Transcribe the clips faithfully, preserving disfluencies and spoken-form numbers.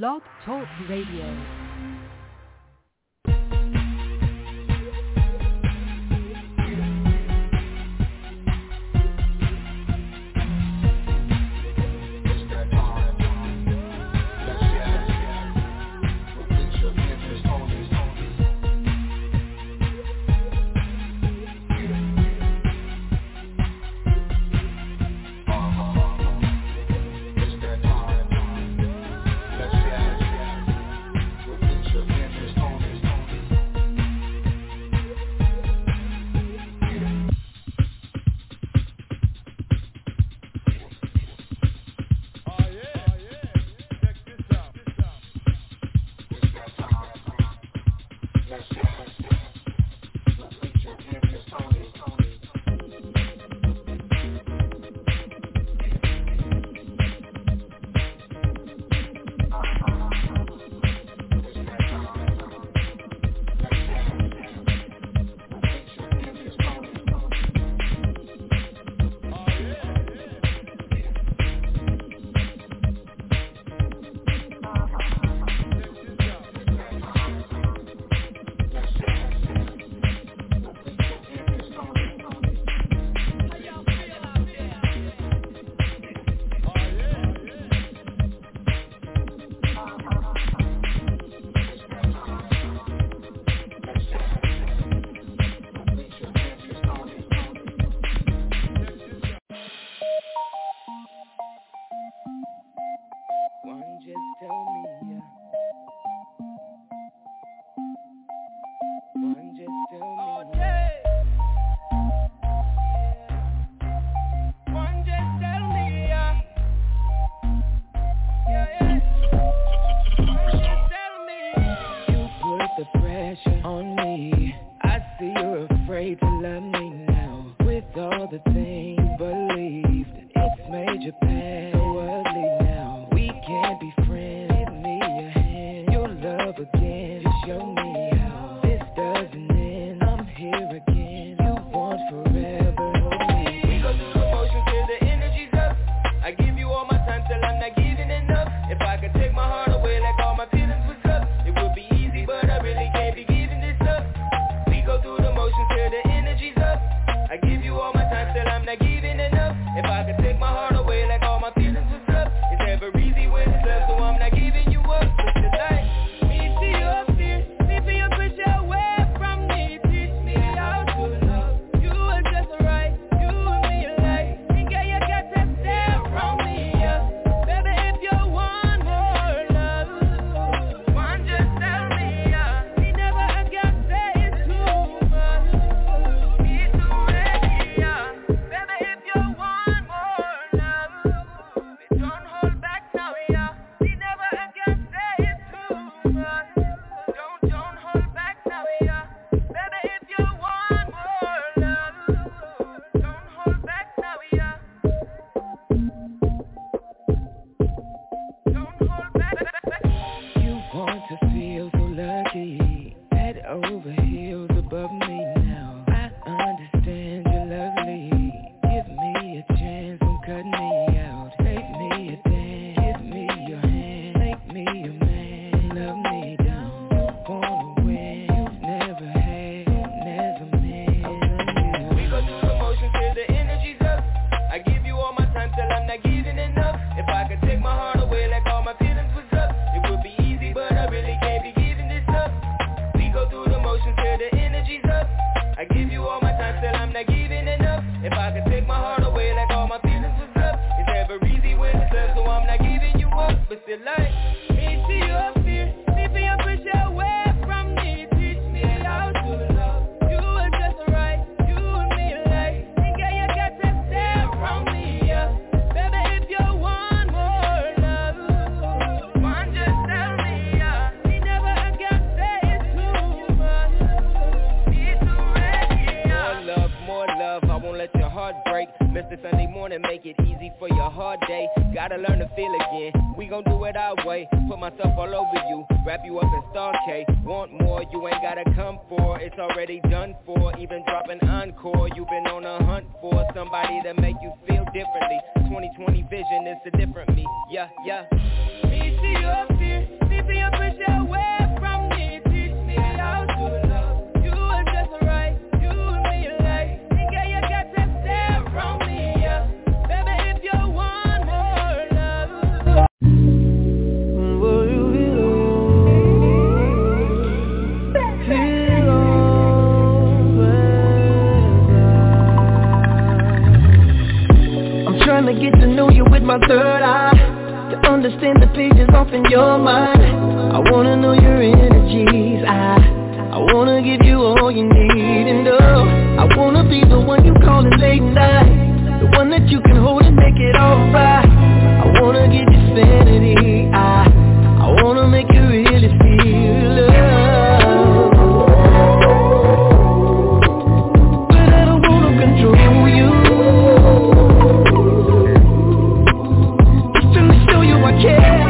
Blog Talk Radio. Vision is a different me, yeah, yeah. Me, see your fear. in your mind. I wanna know your energies. I, I wanna give you all you need. And oh, I wanna be the one you call it late night, the one that you can hold and make it alright. I wanna give you sanity. I, I wanna make you really feel love. But I don't wanna control you, just to show you I care.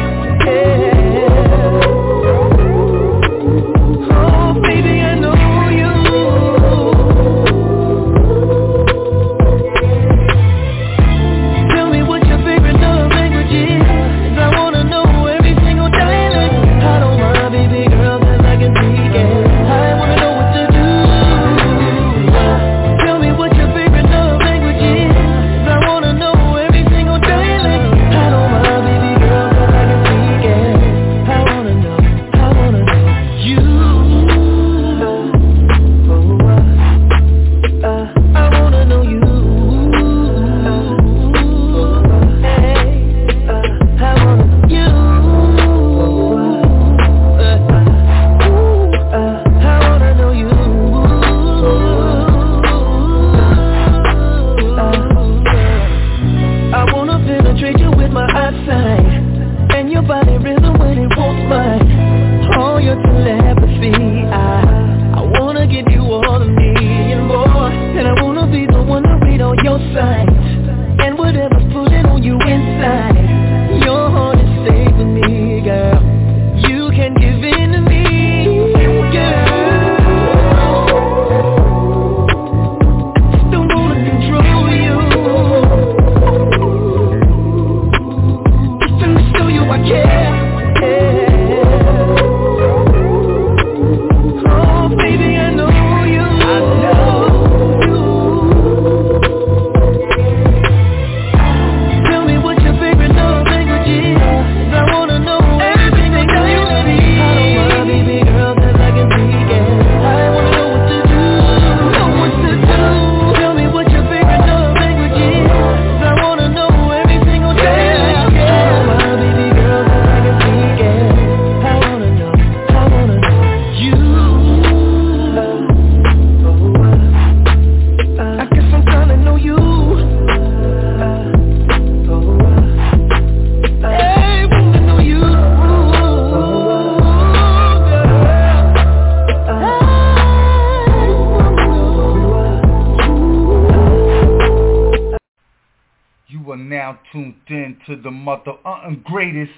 To the mother uh, greatest.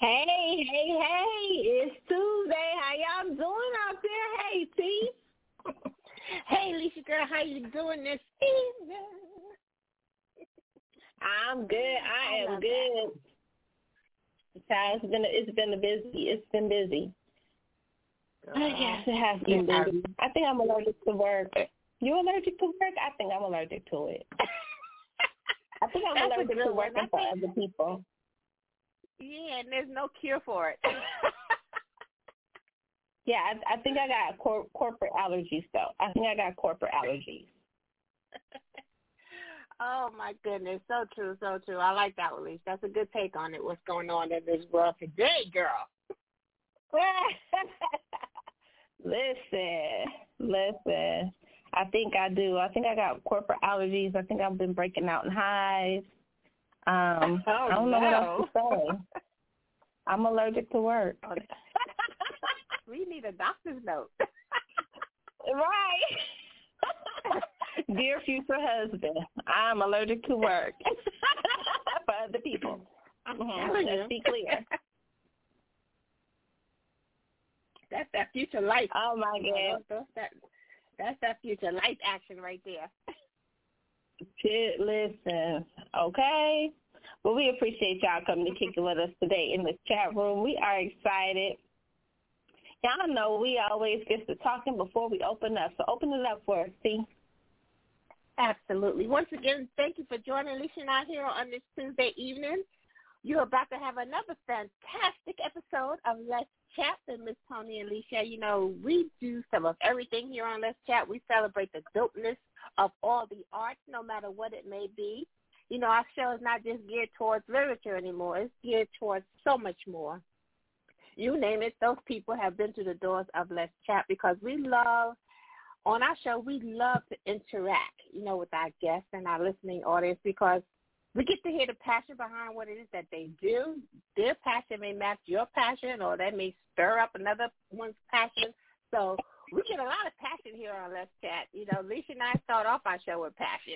Hey, hey, hey! It's Tuesday. How y'all doing out there? Hey, T. Hey, Lissha girl, how you doing this evening? I'm good. I, I am good. That. It's been a, it's been a busy. It's been busy. Uh, I guess it has been yeah, busy. I think I'm allergic to work. You allergic to work? I think I'm allergic to it. I think I'm That's allergic to working for other people. Yeah, and there's no cure for it. Yeah, I, I think I got cor- corporate allergies, though. I think I got corporate allergies. Oh, my goodness. So true, so true. I like that, Elise. That's a good take on it, what's going on in this world today, girl. Listen, listen. I think I do. I think I got corporate allergies. I think I've been breaking out in hives. Um, oh, I don't know no. what else to say. I'm allergic to work. We need a doctor's note. Right. Dear future husband, I'm allergic to work for other people. Mm-hmm. Let's be clear. That's that future life. Oh, my God. That's That's that future life action right there. Shit, listen, okay? Well, we appreciate y'all coming to kick it with us today in the chat room. We are excited. Y'all know we always get to talking before we open up, so open it up for us, see? Absolutely. Once again, thank you for joining Lissha and I here on this Tuesday evening. You're about to have another fantastic episode of Let's Chat with Mz Toni and Lissha. You know, we do some of everything here on Let's Chat. We celebrate the dopeness of all the arts, no matter what it may be. you know, our show is not just geared towards literature anymore. It's geared towards so much more. You name it, those people have been through the doors of Let's Chat because we love, on our show, we love to interact, you know, with our guests and our listening audience because we get to hear the passion behind what it is that they do. Their passion may match your passion, or that may stir up another one's passion. So we get a lot of passion here on Let's Chat. You know, Lissha and I start off our show with passion.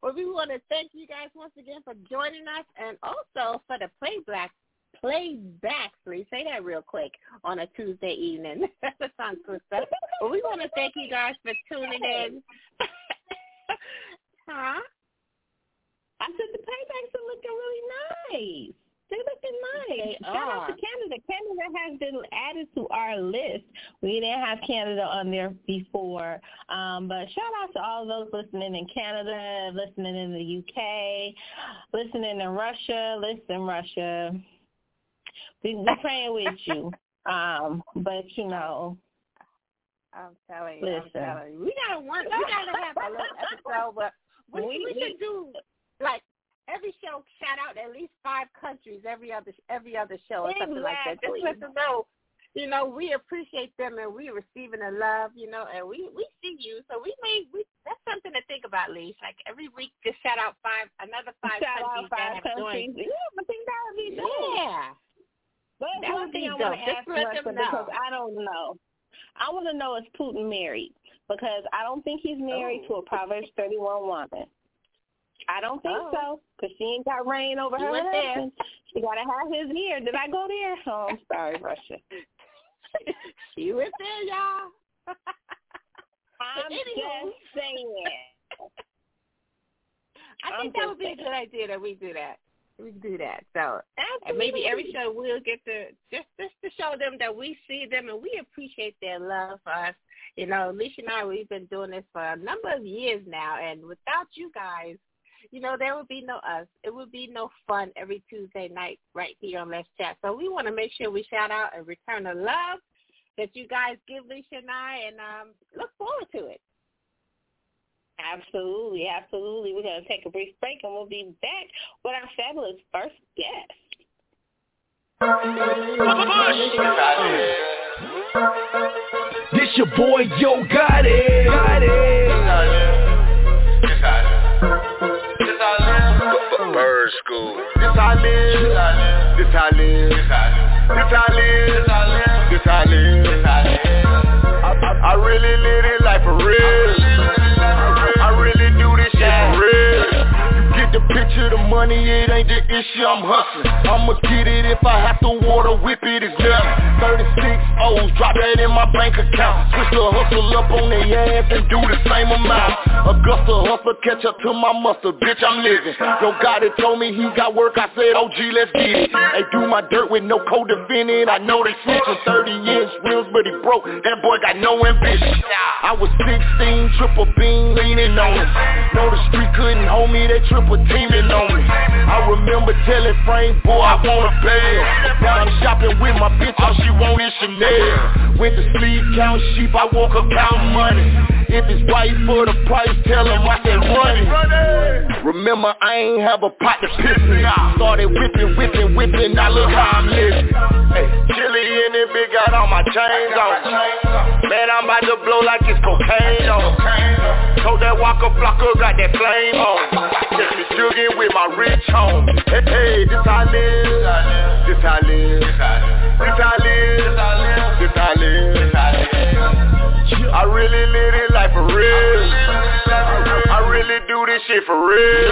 But we want to thank you guys once again for joining us and also for the playback, playback, please say that real quick, on a Tuesday evening. That sounds good stuff. But we want to thank you guys for tuning in. Huh? I said the paybacks are looking really nice. They're looking nice. They Shout are. out to Canada. Canada has been added to our list. We didn't have Canada on there before. Um, but shout out to all those listening in Canada, listening in the U K, listening in Russia. Listen, Russia, we, we're praying with you. Um, but, you know. I'm telling you. Listen. I'm telling you. We got to have a little episode, but we, we, we should do like every show, shout out at least five countries every other every other show or something like that. Just let them know, you know, we appreciate them and we receiving the love, you know, and we, we see you. So we may we that's something to think about, Lee. Like every week, just shout out five another five shout countries out five that have countries. Joined. Yeah, I think that would be dope. Yeah, but that would be dope. Just let them know because I don't know. I want to know is Putin married because I don't think he's married oh. to a Proverbs thirty-one woman. I don't think oh. so, because she ain't got rain over you her husband. She got to have his ear. Did I go there? Oh, I'm sorry, Russia. She went there, y'all. I'm just saying. I I'm think that would be saying. a good idea that we do that. We do that. So, Absolutely. And maybe every show we'll get to, just, just to show them that we see them and we appreciate their love for us. You know, Lissha and I, we've been doing this for a number of years now, and without you guys, you know, there would be no us. It would be no fun every Tuesday night right here on Let's Chat. So we want to make sure we shout out and return the love that you guys give Lissha and I, and um, look forward to it. Absolutely, absolutely. We're going to take a brief break, and we'll be back with our fabulous first guest. This your boy, Yo, got it. Got it. Bird school. This I live. This I live. This I live. This I live. I really live it like for real. I really do this shit for real. You get the picture, the money, it ain't the issue. I'm hustling. I'ma get it if I have to. Water whip it, it's nothing. thirty-six O's, drop that in my bank account. Switch the hustle up on their ass and do the same amount. Augusta hustler, catch up to my muscle, bitch, I'm living. Yo, God had told me he got work, I said, O G, let's get it. They do my dirt with no co-defendant, I know they snitching. Thirty inch wheels, but he broke, that boy got no ambition. I was sixteen, triple beam, leaning on it. No, the street couldn't hold me, they triple teaming on me. I remember telling Frank, boy, I want a bag. Now I'm shopping with my bitch, all she want is Chanel. Went to sleep, count sheep, I woke up counting money. If it's right for the price, tell him I can run it. Remember, I ain't have a pot to piss in. Started whipping, whipping, whipping, now look how I'm living. Hey, Chili in it, big, got all my chains on. Man, I'm about to blow like it's cocaine on. Told that Walker Blocker got that flame on. Just be jugging with my rich home. Hey, hey, this I live. This I live. This I live. This I live. This I live. I really live it like for real. I really do this shit for real.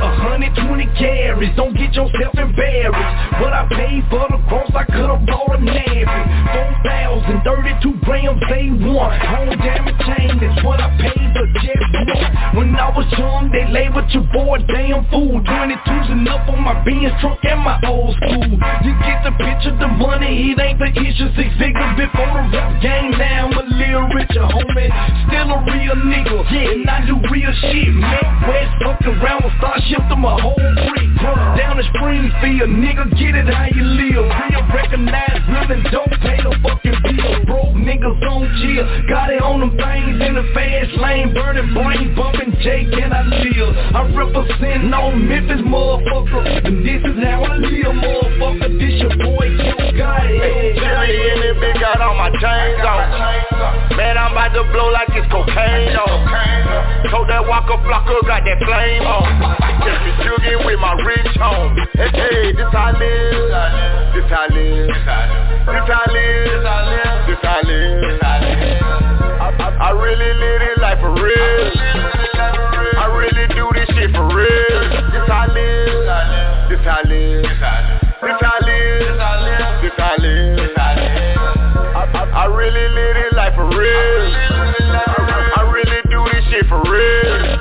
one hundred twenty carats, don't get yourself embarrassed. What I paid for the cross, I could've bought a nappy. four thousand thirty-two grams, they won. Home diamond chain, that's what I paid for Jeff. When I was young, they labeled your boy damn fool. twenty-two's enough on my Benz truck and my old school. You get the picture, the money, it ain't the issue. Six figures before the rap game, now I'm a little richer, homie. Still a real nigga, yeah, and I do real shit. Mac West fucked around with Starship to my whole creek. Down in Springfield, nigga, get it how you live. Real, recognize, real, and don't pay the fucking bill. Broke niggas on chill. Got it on them things in the fast lane, burning brain, bumping Jake and I chill. I represent on Memphis, motherfucker, and this is how I live, motherfucker. This your boy, you got it. Jerry in it, bitch, got all my chains on. Man, I'm about to blow like it's cocaine on. Told that Walker Blocker got that flame on. Just be jugging with my rich home. Hey, hey, this I live, this I live, this I live, this I live. I really live this life for real. I really do this shit for real. This I live, this I live, this I live, this I live. I really live this life for real. I really do this shit for real.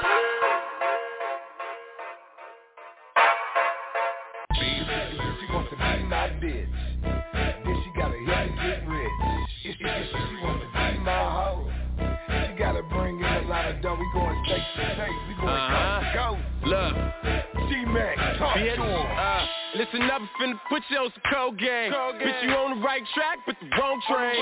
Listen up, I'm finna put you on some cold game. Bitch, you on the right track, but the wrong train.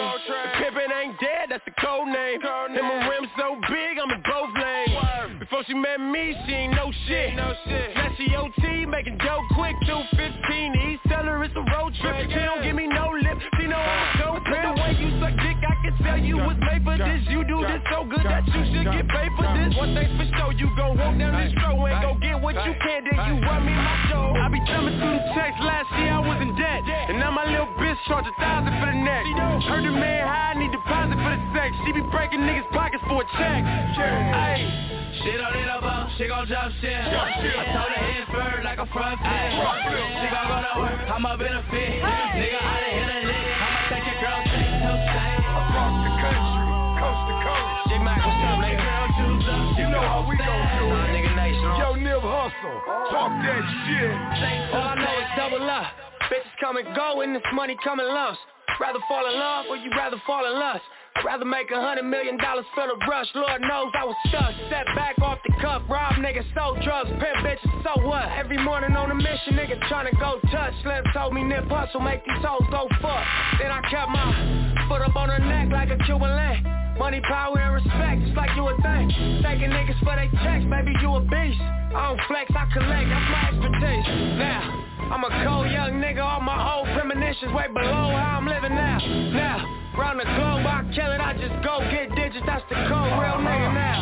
Pippin ain't dead, that's the code name. And my rims so big, I'm in both lanes. Word. Before she met me, she ain't no shit. No shit. Now she O T, making dough quick. two fifteen, the East Teller, it's a road trip. She don't give me no lip, she know I'm so real. The way you suck dick, I can tell you was made for this. You do this so good that you should get paid for this. One thing for sure, you gon' walk down this road and go get what you can, then you run me my show. I be coming through the checks, last year I was in debt, and now my little bitch charge a thousand for the neck. Heard the man high, need deposit for the sex. She be breaking niggas' pockets for a check. Ay, shit on it up, she gon' drop shit. I told her head bird like a front end. She gon' go to work, I'm up in a fit. Nigga, I done hit a lick, I'ma take your girl to the state. Across the country, coast to coast. She might go some like girl juice up. You know how we gon' do it. Nigga, nice, yo, Nib hustle, talk that shit. All I know is double up. Bitches come and go and this money come in lumps. Rather fall in love or you rather fall in lust. Rather make a hundred million dollars for the rush. Lord knows I was stuck. Step back off the cuff. Rob niggas, sold drugs, pimp bitches, so what? Every morning on a mission, nigga tryna go touch. Slim told me nip hustle, make these hoes go fuck. Then I kept my foot up on her neck like a Cuban link. Money, power, and respect, just like you a thing. Taking niggas for they checks, baby you a beast. I don't flex, I collect, that's my expertise. Now, I'm a cold young nigga, all my old premonitions way below how I'm living now. Now. Round the globe, I kill it, I just go get digits, that's the code, real nigga now.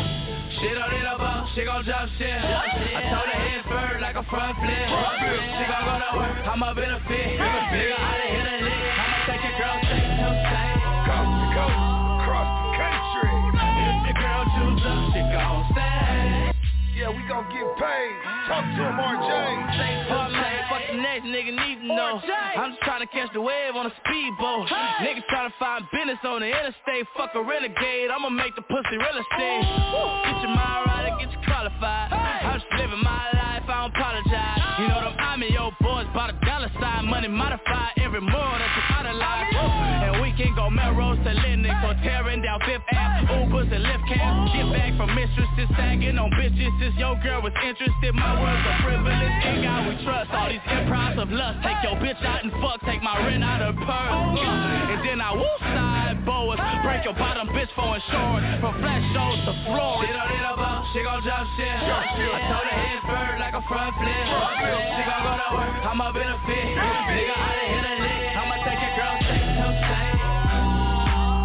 Shit on it up, she gon' drop shit. I told her head bird like a front flip. She gon' go to work, I'm up in a fit. Nigga, I done hit a lick, I'ma take your girl straight to state. Coast to coast, across the country. If the girl choose up, she gon' stay. Yeah, we gon' get paid. Talk to him, R J. Fuck man, fuck the next nigga need to know. I'm just tryna catch the wave on a speedboat. Hey. Niggas tryna find business on the interstate. Fuck a renegade, I'ma make the pussy real estate. Ooh. Get your mind right and get you qualified. Hey. I'm just living my life, I don't apologize. No. You know them I M E O boys bought a dollar sign. Money modified every moral that's out of line. And we can go Melrose to Linden, hey. Go tearing down Fifth Avenue, hey. Ubers and Lyft cabs. Oh. Get back from mistresses, sagging on bitches. Since your girl was interested, my words are frivolous. In God we trust, all these improvs of lust. Take your bitch out and fuck, take my rent out of purse. And then I woo side boas, break your bottom bitch for insurance. From flat shows to floor. She don't need a boss, she gon' drop shit. I told her head bird like a front flip. She gon' go to work, I'm up in a fit. Nigga, I done hit a lick, I'ma take your girl straight to state.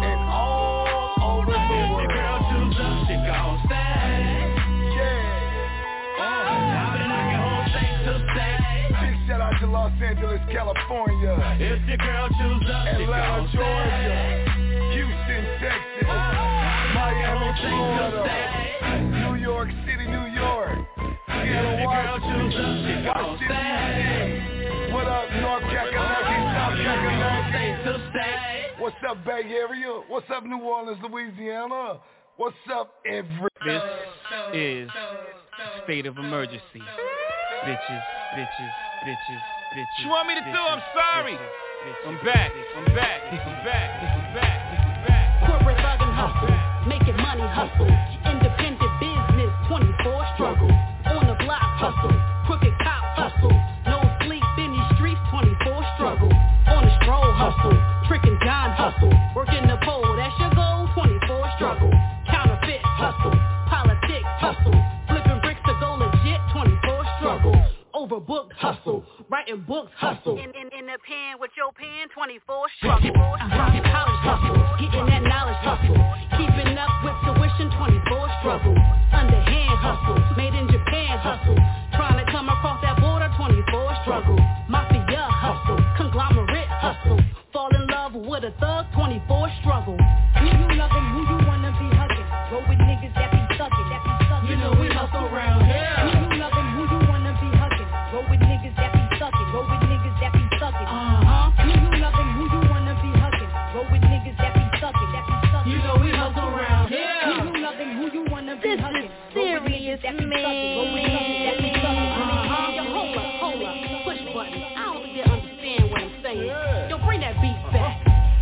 And all over the world, the girl choose up, she gon' stay. To Los Angeles, California. If the girl choose up, Atlanta, Georgia, Houston, Texas, Miami, Florida, New York City, New York. If the girl choose up, she gon' stay. What up, North Carolina, South Carolina? What's up, Bay Area? What's up, New Orleans, Louisiana? What's up, every? This is state of emergency. Bitches, bitches, bitches, bitches. You want me to bitches, do? I'm sorry. Bitches, bitches, I'm back. I'm back. I'm back. I'm back. I'm back. Corporate thugging hustle, making money hustle, independent business, twenty-four struggle, on the block hustle, crooked cop hustle, no sleep in these streets, twenty-four struggle, on the stroll hustle, tricking John hustle, working the pole. That's Overbooked, hustle. Writing books, hustle. In, in, in the pen with your pen, twenty-four struggle. Uh-huh. College hustle. Getting that knowledge hustle. Keeping up with tuition, twenty-four struggle. Underhand hustle. Made in Japan hustle. Trying to come across that border, twenty-four struggle. Mafia hustle. Conglomerate hustle. Fall in love with a thug, twenty-four struggle. Who you loving, who you wanna be hugging. Roll with niggas that be sucking, that be sucking. You know we hustle around here. Who you loving, who you wanna be hugging. Roll with niggas that be sucking, roll with niggas that be sucking. Uh huh. Who you loving, who you wanna be hugging. Roll with niggas that be sucking, that be sucking. You know we hustle around here. Who you loving, who you wanna be hugging. Roll with niggas that be sucking, roll with niggas that be sucking. Uh huh. Yo, hold up, hold up, push button. I don't even understand what I'm saying. Yo, bring that beat back.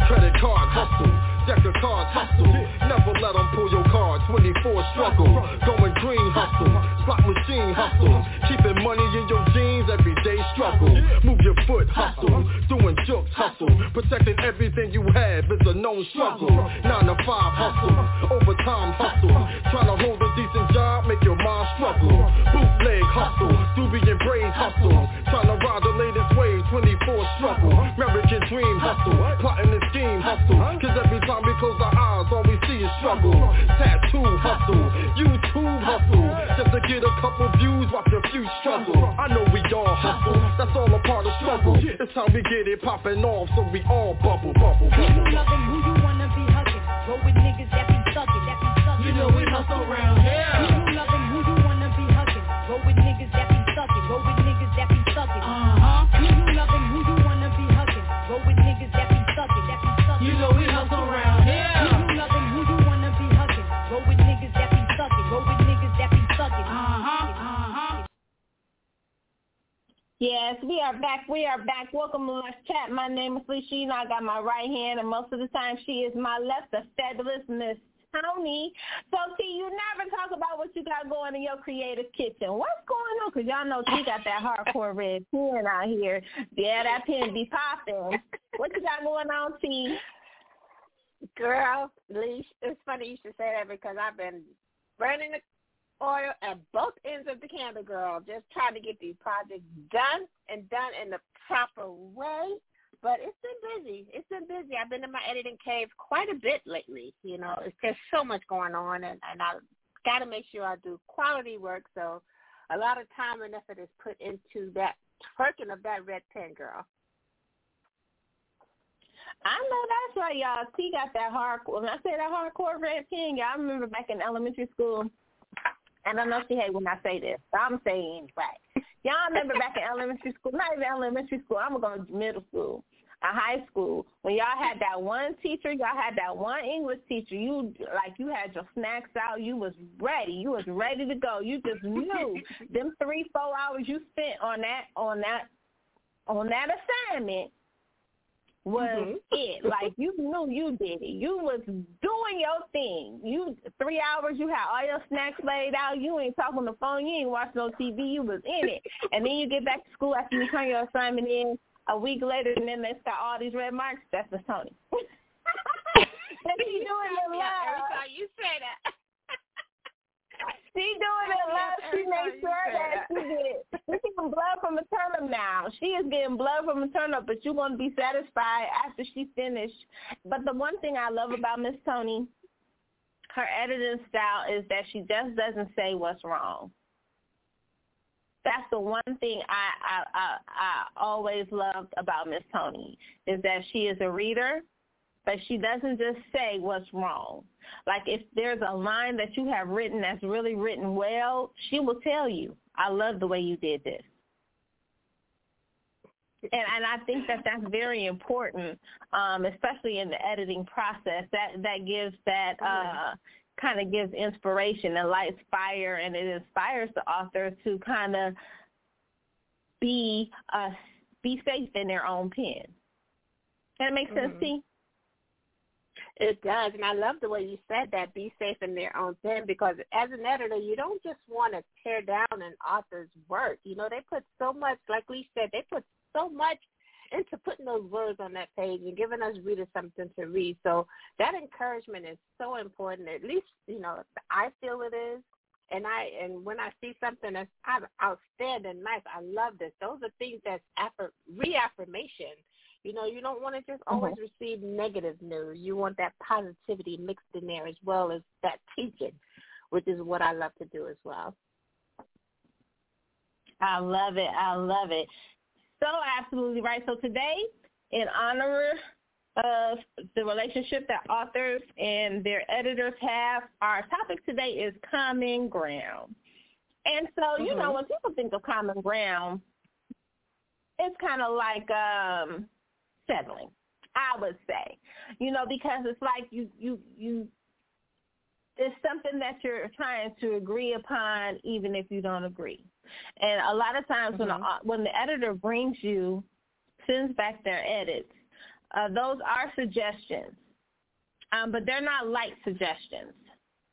Credit card hustle. Deck of cards hustle. Never let them pull your card. Twenty-four struggle. Going green hustle. Slot machine hustle. Keeping money in your jeans. Everyday struggle. Move your foot hustle. Doing jokes hustle. Protecting everything you have is a known struggle. Nine to five hustle. Overtime hustle. Trying to hold a decent job. Make your mind struggle. Bootleg hustle. Doobie and braid hustle. Trying to ride the latest wave. Twenty-four struggle. American dream hustle. Plotting and scheme hustle. Cause every time we close our eyes, all we see is struggle. Tattoo hustle, YouTube hustle. Just to get a couple views, watch a few struggle. I know we all hustle, that's all a part of struggle. It's time we get it popping off, so we all bubble, bubble, bubble. Who you loving, who you wanna be hugging. Roll with niggas that be sucking, that be sucking. You know we hustle around here. Who you loving, who you wanna be hugging. Roll with niggas that be sucking, roll with niggas that be sucking. Uh-huh. Who you loving, who you wanna be hugging. Roll with niggas that be sucking, that be sucking. You know we hustle around. Yes, we are back. We are back. Welcome to Let's Chat. My name is Lissha, and I got my right hand, and most of the time she is my left, the fabulous Mz Toni. So, see, you never talk about what you got going in your creative kitchen. What's going on? Because y'all know she got that hardcore red pen out here. Yeah, that pen be popping. What you got going on, T? Girl, Lissha, it's funny you should say that because I've been burning the oil at both ends of the candle, girl. Just trying to get these projects done and done in the proper way. But it's been busy. It's been busy. I've been in my editing cave quite a bit lately. You know, it's just so much going on, and, and I've got to make sure I do quality work. So a lot of time and effort is put into that twerking of that red pen, girl. I know that's right, y'all. She got that hardcore. When I say that hardcore red pen, y'all, I remember back in elementary school. I don't know if she hate when I say this, but I'm saying right. Y'all remember back in elementary school, not even elementary school, I'm going to middle school, a high school, when y'all had that one teacher, y'all had that one English teacher, you like you had your snacks out, you was ready, you was ready to go. You just knew them three, four hours you spent on that, on that, on that assignment was mm-hmm. it. Like, you knew you did it. You was doing your thing. You three hours, you had all your snacks laid out. You ain't talking on the phone. You ain't watching no T V. You was in it. And then you get back to school after you turn your assignment in a week later, and then they got all these red marks. That's Mz Toni. And she doing it love. You say that. She doing it love. She makes sure that she get she's getting blood from a turnip now. She is getting blood from a turnip, but you're going to be satisfied after she finished. But the one thing I love about Mz Toni, her editing style, is that she just doesn't say what's wrong. That's the one thing I, I, I, I always loved about Mz Toni, is that she is a reader. But she doesn't just say what's wrong. Like, if there's a line that you have written that's really written well, she will tell you, I love the way you did this. And, and I think that that's very important, um, especially in the editing process. That, that gives that uh, kind of gives inspiration and lights fire, and it inspires the author to kind of be, uh, be safe in their own pen. That makes mm-hmm. sense, T? It does, and I love the way you said that, be safe in their own pen, because as an editor, you don't just want to tear down an author's work. You know, they put so much, like we said, they put so much into putting those words on that page and giving us readers something to read. So that encouragement is so important. At least, you know, I feel it is. And I and when I see something that's outstanding, nice, I love this. Those are things that's affir- reaffirmation. You know, you don't want to just always mm-hmm. receive negative news. You want that positivity mixed in there as well as that teaching, which is what I love to do as well. I love it. I love it. So absolutely right. So today, in honor of the relationship that authors and their editors have, our topic today is common ground. And so, mm-hmm. you know, when people think of common ground, it's kind of like um, settling, I would say, you know, because it's like you, you, you, it's something that you're trying to agree upon, even if you don't agree. And a lot of times mm-hmm. when, the, when the editor brings you, sends back their edits, uh, those are suggestions, um, but they're not light suggestions.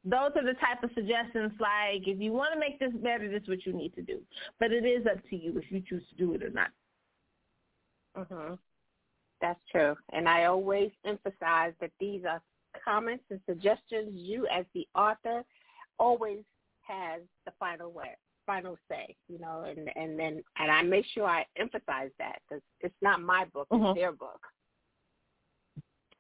Those are the type of suggestions like, if you want to make this better, this is what you need to do. But it is up to you if you choose to do it or not. Mm-hmm. That's true. And I always emphasize that these are comments and suggestions. You as the author always has the final word, final say, you know, and, and then and I make sure I emphasize that because it's not my book, it's mm-hmm. their book.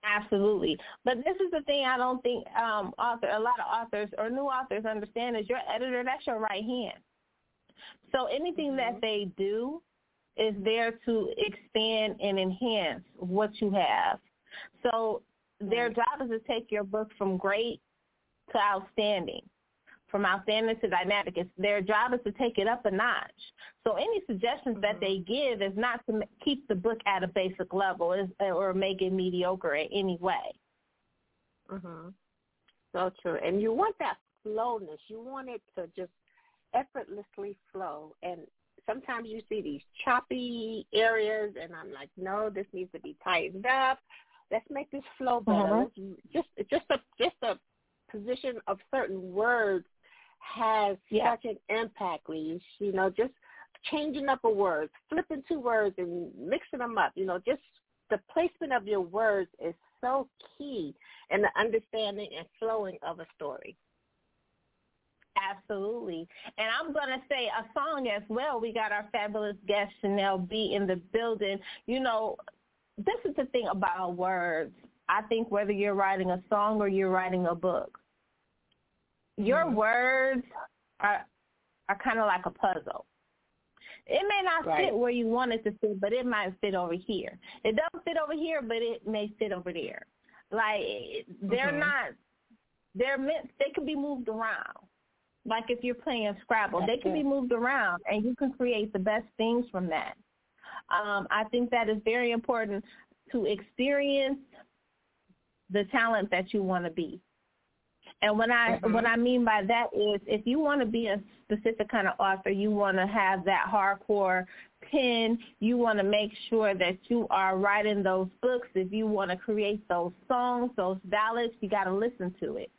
Absolutely. But this is the thing I don't think um, author, a lot of authors or new authors understand is your editor, that's your right hand. So anything mm-hmm. that they do is there to expand and enhance what you have. So their job is to take your book from great to outstanding, from outstanding to dynamic. It's, their job is to take it up a notch. So any suggestions mm-hmm. that they give is not to keep the book at a basic level is, or make it mediocre in any way. Mm-hmm. So true. And you want that flowness. You want it to just effortlessly flow. And sometimes you see these choppy areas, and I'm like, no, this needs to be tightened up. Let's make this flow better. Mm-hmm. Just just a, just a position of certain words has yeah. such an impact, Lissha. You know, just changing up a word, flipping two words and mixing them up. You know, just the placement of your words is so key in the understanding and flowing of a story. Absolutely. And I'm going to say a song as well. We got our fabulous guest, Chanel B, in the building. You know, this is the thing about words. I think whether you're writing a song or you're writing a book, your mm-hmm. words are are kind of like a puzzle. It may not right. fit where you want it to fit, but it might fit over here. It doesn't fit over here, but it may fit over there. Like, they're mm-hmm. not, they're meant, they can be moved around. Like if you're playing Scrabble, That's they can it. be moved around, and you can create the best things from that. Um, I think that is very important to experience the talent that you want to be. And what I mm-hmm. what I mean by that is if you want to be a specific kind of author, you want to have that hardcore pen. You want to make sure that you are writing those books. If you want to create those songs, those ballads, you got to listen to it.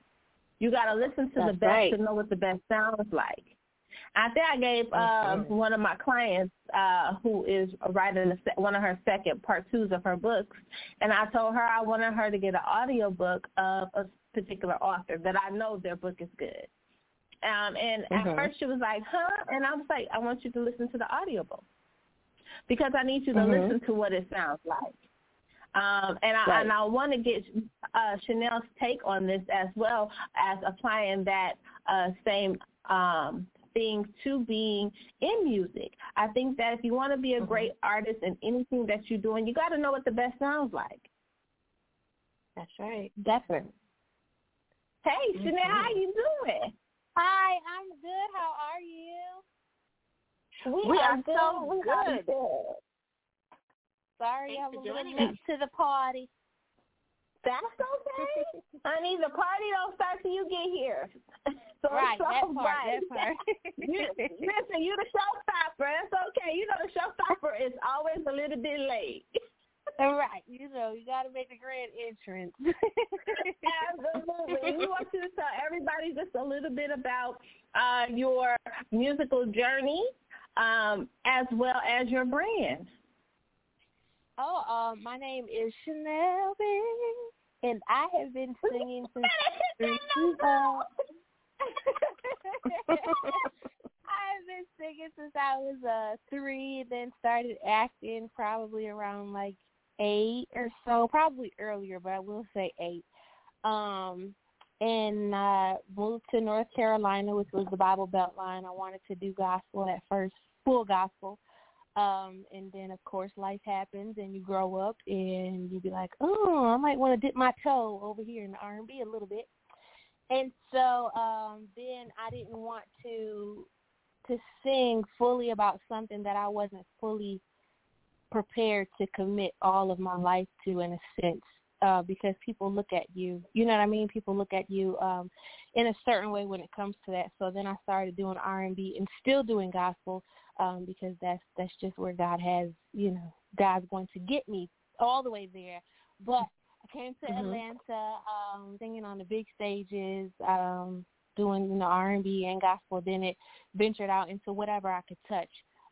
You got to listen to That's the best right. to know what the best sounds like. I think I gave uh, okay. one of my clients uh, who is writing a se- one of her second part twos of her books, and I told her I wanted her to get an audio book of a particular author that I know their book is good. Um, and mm-hmm. at first she was like, huh? And I was like, I want you to listen to the audio book because I need you to mm-hmm. listen to what it sounds like. Um, and I, right. and I want to get uh, Chanel's take on this as well as applying that uh, same um thing to being in music. I think that if you want to be a great mm-hmm. artist in anything that you're doing, you got to know what the best sounds like. That's right. Definitely. Hey, mm-hmm. Chanel, how you doing? Hi, I'm good. How are you? We, we are, are good. so we good. good. Sorry, I'm late to the party. That's okay. Honey, the party don't start till you get here. So right, that part, right, that part. you, listen, you're the showstopper. It's okay. You know the showstopper is always a little bit late. All right. You know, you got to make the grand entrance. Absolutely. We want you to tell everybody just a little bit about uh, your musical journey um, as well as your brand. Oh, uh, my name is Chanel B, and I have been singing since three years old. I've been singing since I was uh, three, then started acting probably around like eight or so, probably earlier, but I will say eight. Um, and uh, moved to North Carolina, which was the Bible Belt line. I wanted to do gospel at first, full gospel. Um, and then, of course, life happens and you grow up and you be like, oh, I might want to dip my toe over here in the R and B a little bit. And so um, then I didn't want to to sing fully about something that I wasn't fully prepared to commit all of my life to, in a sense, uh, because people look at you. You know what I mean? People look at you um, in a certain way when it comes to that. So then I started doing R and B and still doing gospel um, because that's that's just where God has, you know, God's going to get me all the way there. But I came to mm-hmm. Atlanta, um, singing on the big stages, um, doing, you know, R and B and gospel. Then it ventured out into whatever I could touch.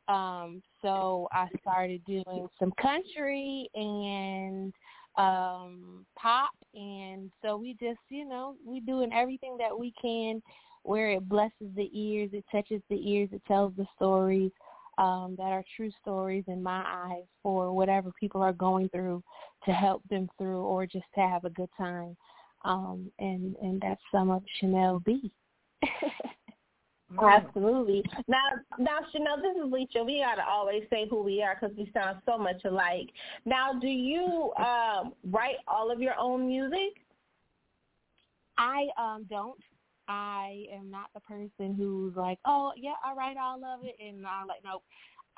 Um, so I started doing some country and um, pop. And so we just, you know, we doing everything that we can where it blesses the ears, it touches the ears, it tells the stories um, that are true stories in my eyes for whatever people are going through, to help them through or just to have a good time. Um, and, and that's some of Chanel B. Absolutely. Now, now, Chanel, this is Lissha. We got to always say who we are because we sound so much alike. Now, do you um, write all of your own music? I um, don't. I am not the person who's like, oh, yeah, I write all of it. And I'm like, nope.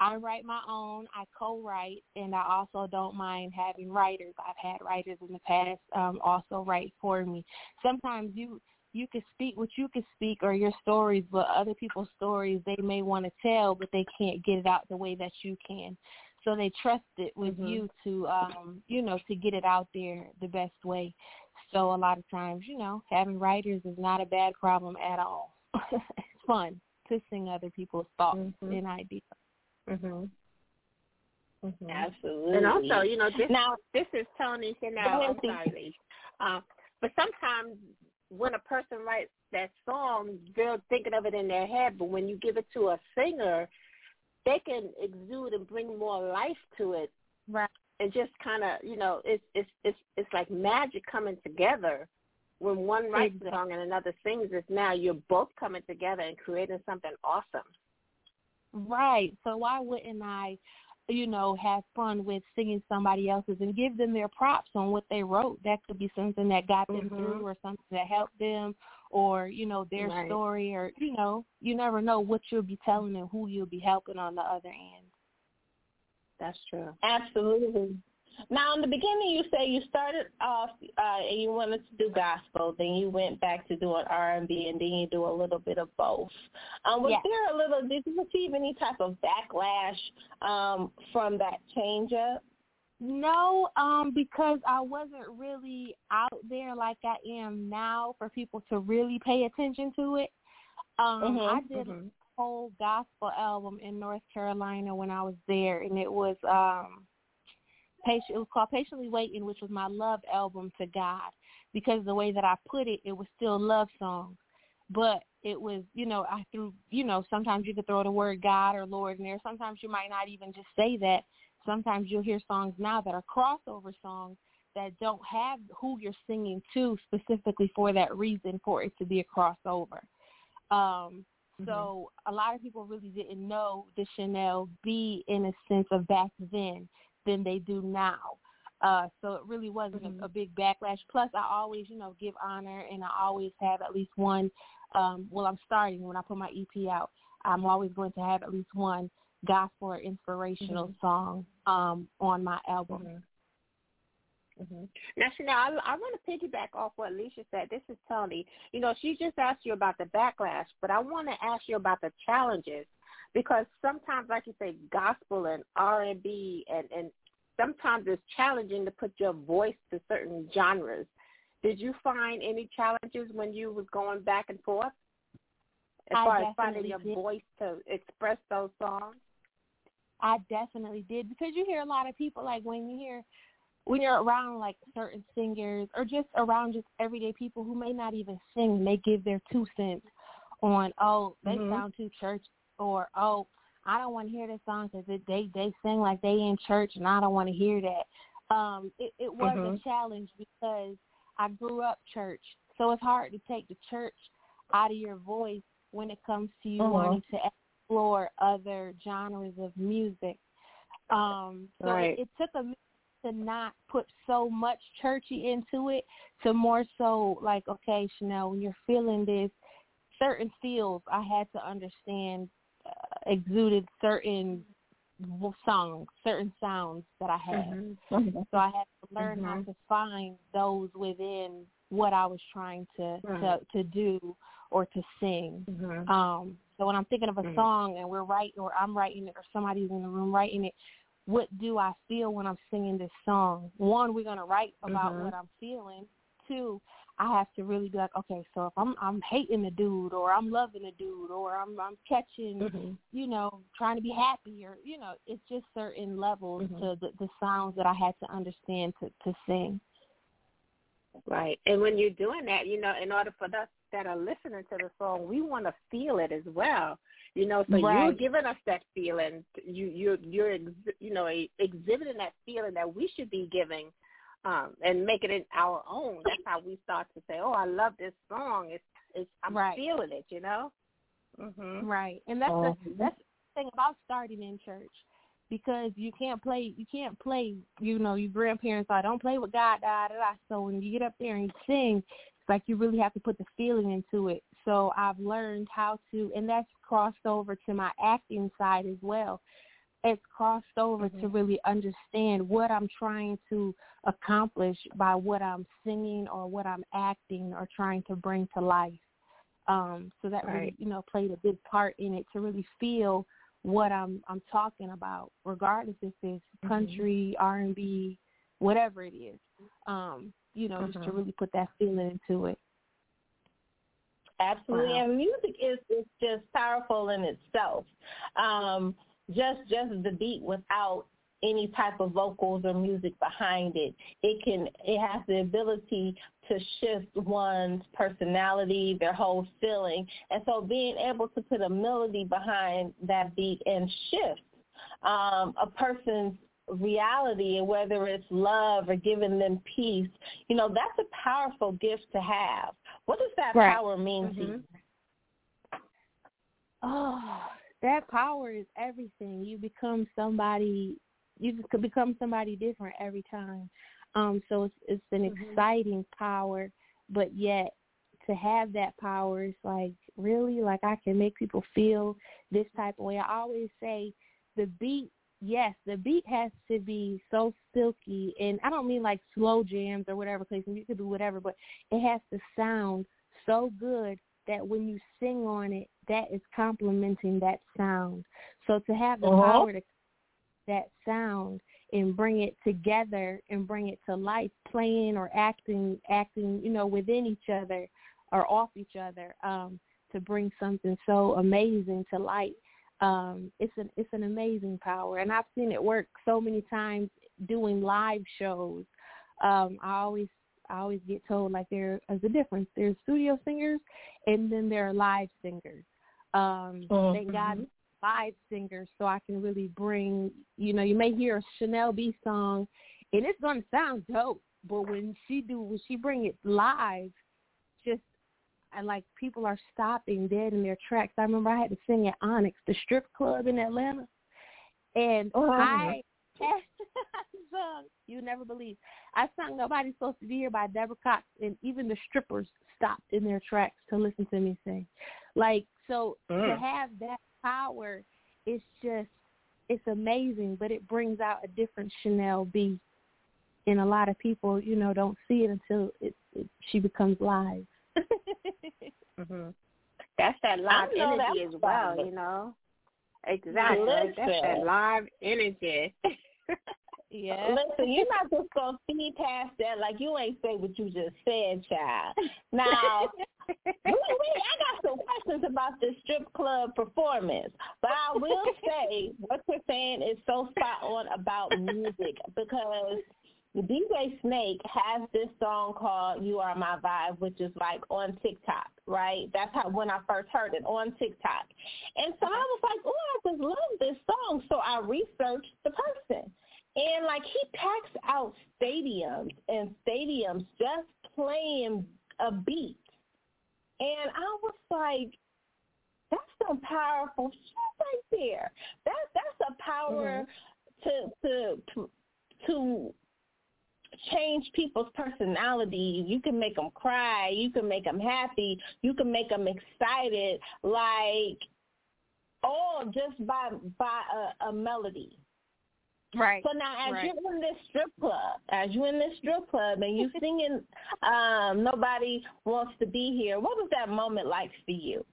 I write my own, I co-write, and I also don't mind having writers. I've had writers in the past um, also write for me. Sometimes you you can speak what you can speak or your stories, but other people's stories they may want to tell, but they can't get it out the way that you can. So they trust it with mm-hmm. you to, um, you know, to get it out there the best way. So a lot of times, you know, having writers is not a bad problem at all. It's fun to sing other people's thoughts mm-hmm. and ideas. Mhm. Mm-hmm. Absolutely. And also, you know, this, now this is Toni Chanel. Um, but sometimes when a person writes that song, they're thinking of it in their head. But when you give it to a singer, they can exude and bring more life to it. Right. And just kind of, you know, it's it's it's it's like magic coming together. When one writes exactly. a song and another sings it, now you're both coming together and creating something awesome. Right. So why wouldn't I, you know, have fun with singing somebody else's and give them their props on what they wrote? That could be something that got them mm-hmm. through or something that helped them or, you know, their right. story or, you know, you never know what you'll be telling and who you'll be helping on the other end. That's true. Absolutely. Now, in the beginning, you say you started off uh, and you wanted to do gospel. Then you went back to doing R and B, and then you do a little bit of both. Um, was yes. there a little? Did you receive any type of backlash um, from that change up? No, um, because I wasn't really out there like I am now for people to really pay attention to it. Um, mm-hmm, I did mm-hmm. a whole gospel album in North Carolina when I was there, and it was. Um, It was called Patiently Waiting, which was my love album to God, because the way that I put it, it was still love songs, but it was, you know, I threw, you know, sometimes you could throw the word God or Lord in there. Sometimes you might not even just say that. Sometimes you'll hear songs now that are crossover songs that don't have who you're singing to specifically for that reason, for it to be a crossover. Um So mm-hmm. a lot of people really didn't know the Chanel B in a sense of back then than they do now. Uh, so it really wasn't mm-hmm. a, a big backlash. Plus, I always, you know, give honor, and I always have at least one. Um, well, I'm starting when I put my E P out. I'm always going to have at least one gospel or inspirational mm-hmm. song um, on my album. Mm-hmm. Mm-hmm. Now, Chanel, I, I want to piggyback off what Lissha said. This is Toni. You know, she just asked you about the backlash, but I want to ask you about the challenges, because sometimes, like you say, gospel and R and B, and, and sometimes it's challenging to put your voice to certain genres. Did you find any challenges when you was going back and forth as I far as finding your did. voice to express those songs? I definitely did, because you hear a lot of people, like when you hear – when you're around, like, certain singers or just around just everyday people who may not even sing, they give their two cents on, oh, they mm-hmm. sound too churchy, or, oh, I don't want to hear this song because they, they sing like they in church and I don't want to hear that. Um, it, it was mm-hmm. a challenge because I grew up church. So it's hard to take the church out of your voice when it comes to you mm-hmm. wanting to explore other genres of music. Um, so right. it, it took a minute to not put so much churchy into it, to more so like, okay, Chanel, when you're feeling this, certain feels I had to understand uh, exuded certain songs, certain sounds that I had. Mm-hmm. So I had to learn mm-hmm. how to find those within what I was trying to, right. to, to do or to sing. Mm-hmm. Um, so when I'm thinking of a mm-hmm. song and we're writing, or I'm writing it, or somebody's in the room writing it, what do I feel when I'm singing this song? One, we're going to write about mm-hmm. what I'm feeling. Two, I have to really be like, okay, so if I'm I'm hating the dude, or I'm loving the dude, or I'm I'm catching, mm-hmm. you know, trying to be happy, or, you know, it's just certain levels mm-hmm. to the, the sounds that I had to understand to, to sing. Right. And when you're doing that, you know, in order for us that are listening to the song, we want to feel it as well. You know, so right. you're giving us that feeling. You, you're, you're ex, you know, exhibiting that feeling that we should be giving um, and making it our own. That's how we start to say, oh, I love this song. It's, it's I'm right. feeling it, you know? Mm-hmm. Right. And that's, oh. the, that's the thing about starting in church. Because you can't play, you can't play, you know, your grandparents are, don't play with God, da, da, da. So when you get up there and sing, it's like you really have to put the feeling into it. So I've learned how to, and that's crossed over to my acting side as well. It's crossed over mm-hmm. to really understand what I'm trying to accomplish by what I'm singing or what I'm acting or trying to bring to life. Um, so that right. really, you know, played a big part in it to really feel what I'm I'm talking about, regardless if it's country, mm-hmm. R and B, whatever it is, um, you know, mm-hmm. just to really put that feeling into it. Absolutely, wow. And music is, is just powerful in itself. Um, just just the beat without any type of vocals or music behind it, it can it has the ability to shift one's personality, their whole feeling. And so being able to put a melody behind that beat and shift um, a person's reality, and whether it's love or giving them peace, you know, that's a powerful gift to have. What does that right. power mean mm-hmm. to you? Oh, that power is everything. You become somebody, you just could become somebody different every time. Um, so it's, it's an mm-hmm. exciting power, but yet to have that power is like, really, like I can make people feel this type of way. I always say the beat, yes, the beat has to be so silky, and I don't mean like slow jams or whatever, because you could do whatever, but it has to sound so good that when you sing on it, that is complementing that sound. So to have the uh-huh. power to that sound and bring it together and bring it to life, playing or acting, acting, you know, within each other or off each other, um, to bring something so amazing to light. Um, it's an, it's an amazing power. And I've seen it work so many times doing live shows. Um, I always, I always get told like there is a difference. There's studio singers and then there are live singers. Um, oh, thank mm-hmm. God. Live singers, so I can really bring, you know, you may hear a Chanel B song and it's going to sound dope, but when she do, when she bring it live, just and like people are stopping dead in their tracks. I remember I had to sing at Onyx, the strip club in Atlanta, and oh, I sung, you never believe, I sung Nobody's Supposed to Be Here by Deborah Cox, and even the strippers stopped in their tracks to listen to me sing. Like, so mm. to have that power, it's just, it's amazing, but it brings out a different Chanel B, and a lot of people, you know, don't see it until it, it she becomes live. mm-hmm. That's that live energy as well, you know. Exactly, listen. That's that live energy. Yeah. Listen, you're not just gonna see past that. Like you ain't say what you just said, child. Now. Wait, wait, I got some questions about this strip club performance, but I will say what you're saying is so spot on about music, because D J Snake has this song called You Are My Vibe, which is like on TikTok, right? That's how when I first heard it, on TikTok. And so I was like, oh, I just love this song. So I researched the person. And like he packs out stadiums and stadiums just playing a beat. And I was like, that's some powerful shit right there. That, that's a power mm-hmm. to to to change people's personality. You can make them cry. You can make them happy. You can make them excited, like all just by by a, a melody. Right. So now as right. you're in this strip club, as you're in this strip club and you singing um, Nobody Wants to Be Here, what was that moment like for you?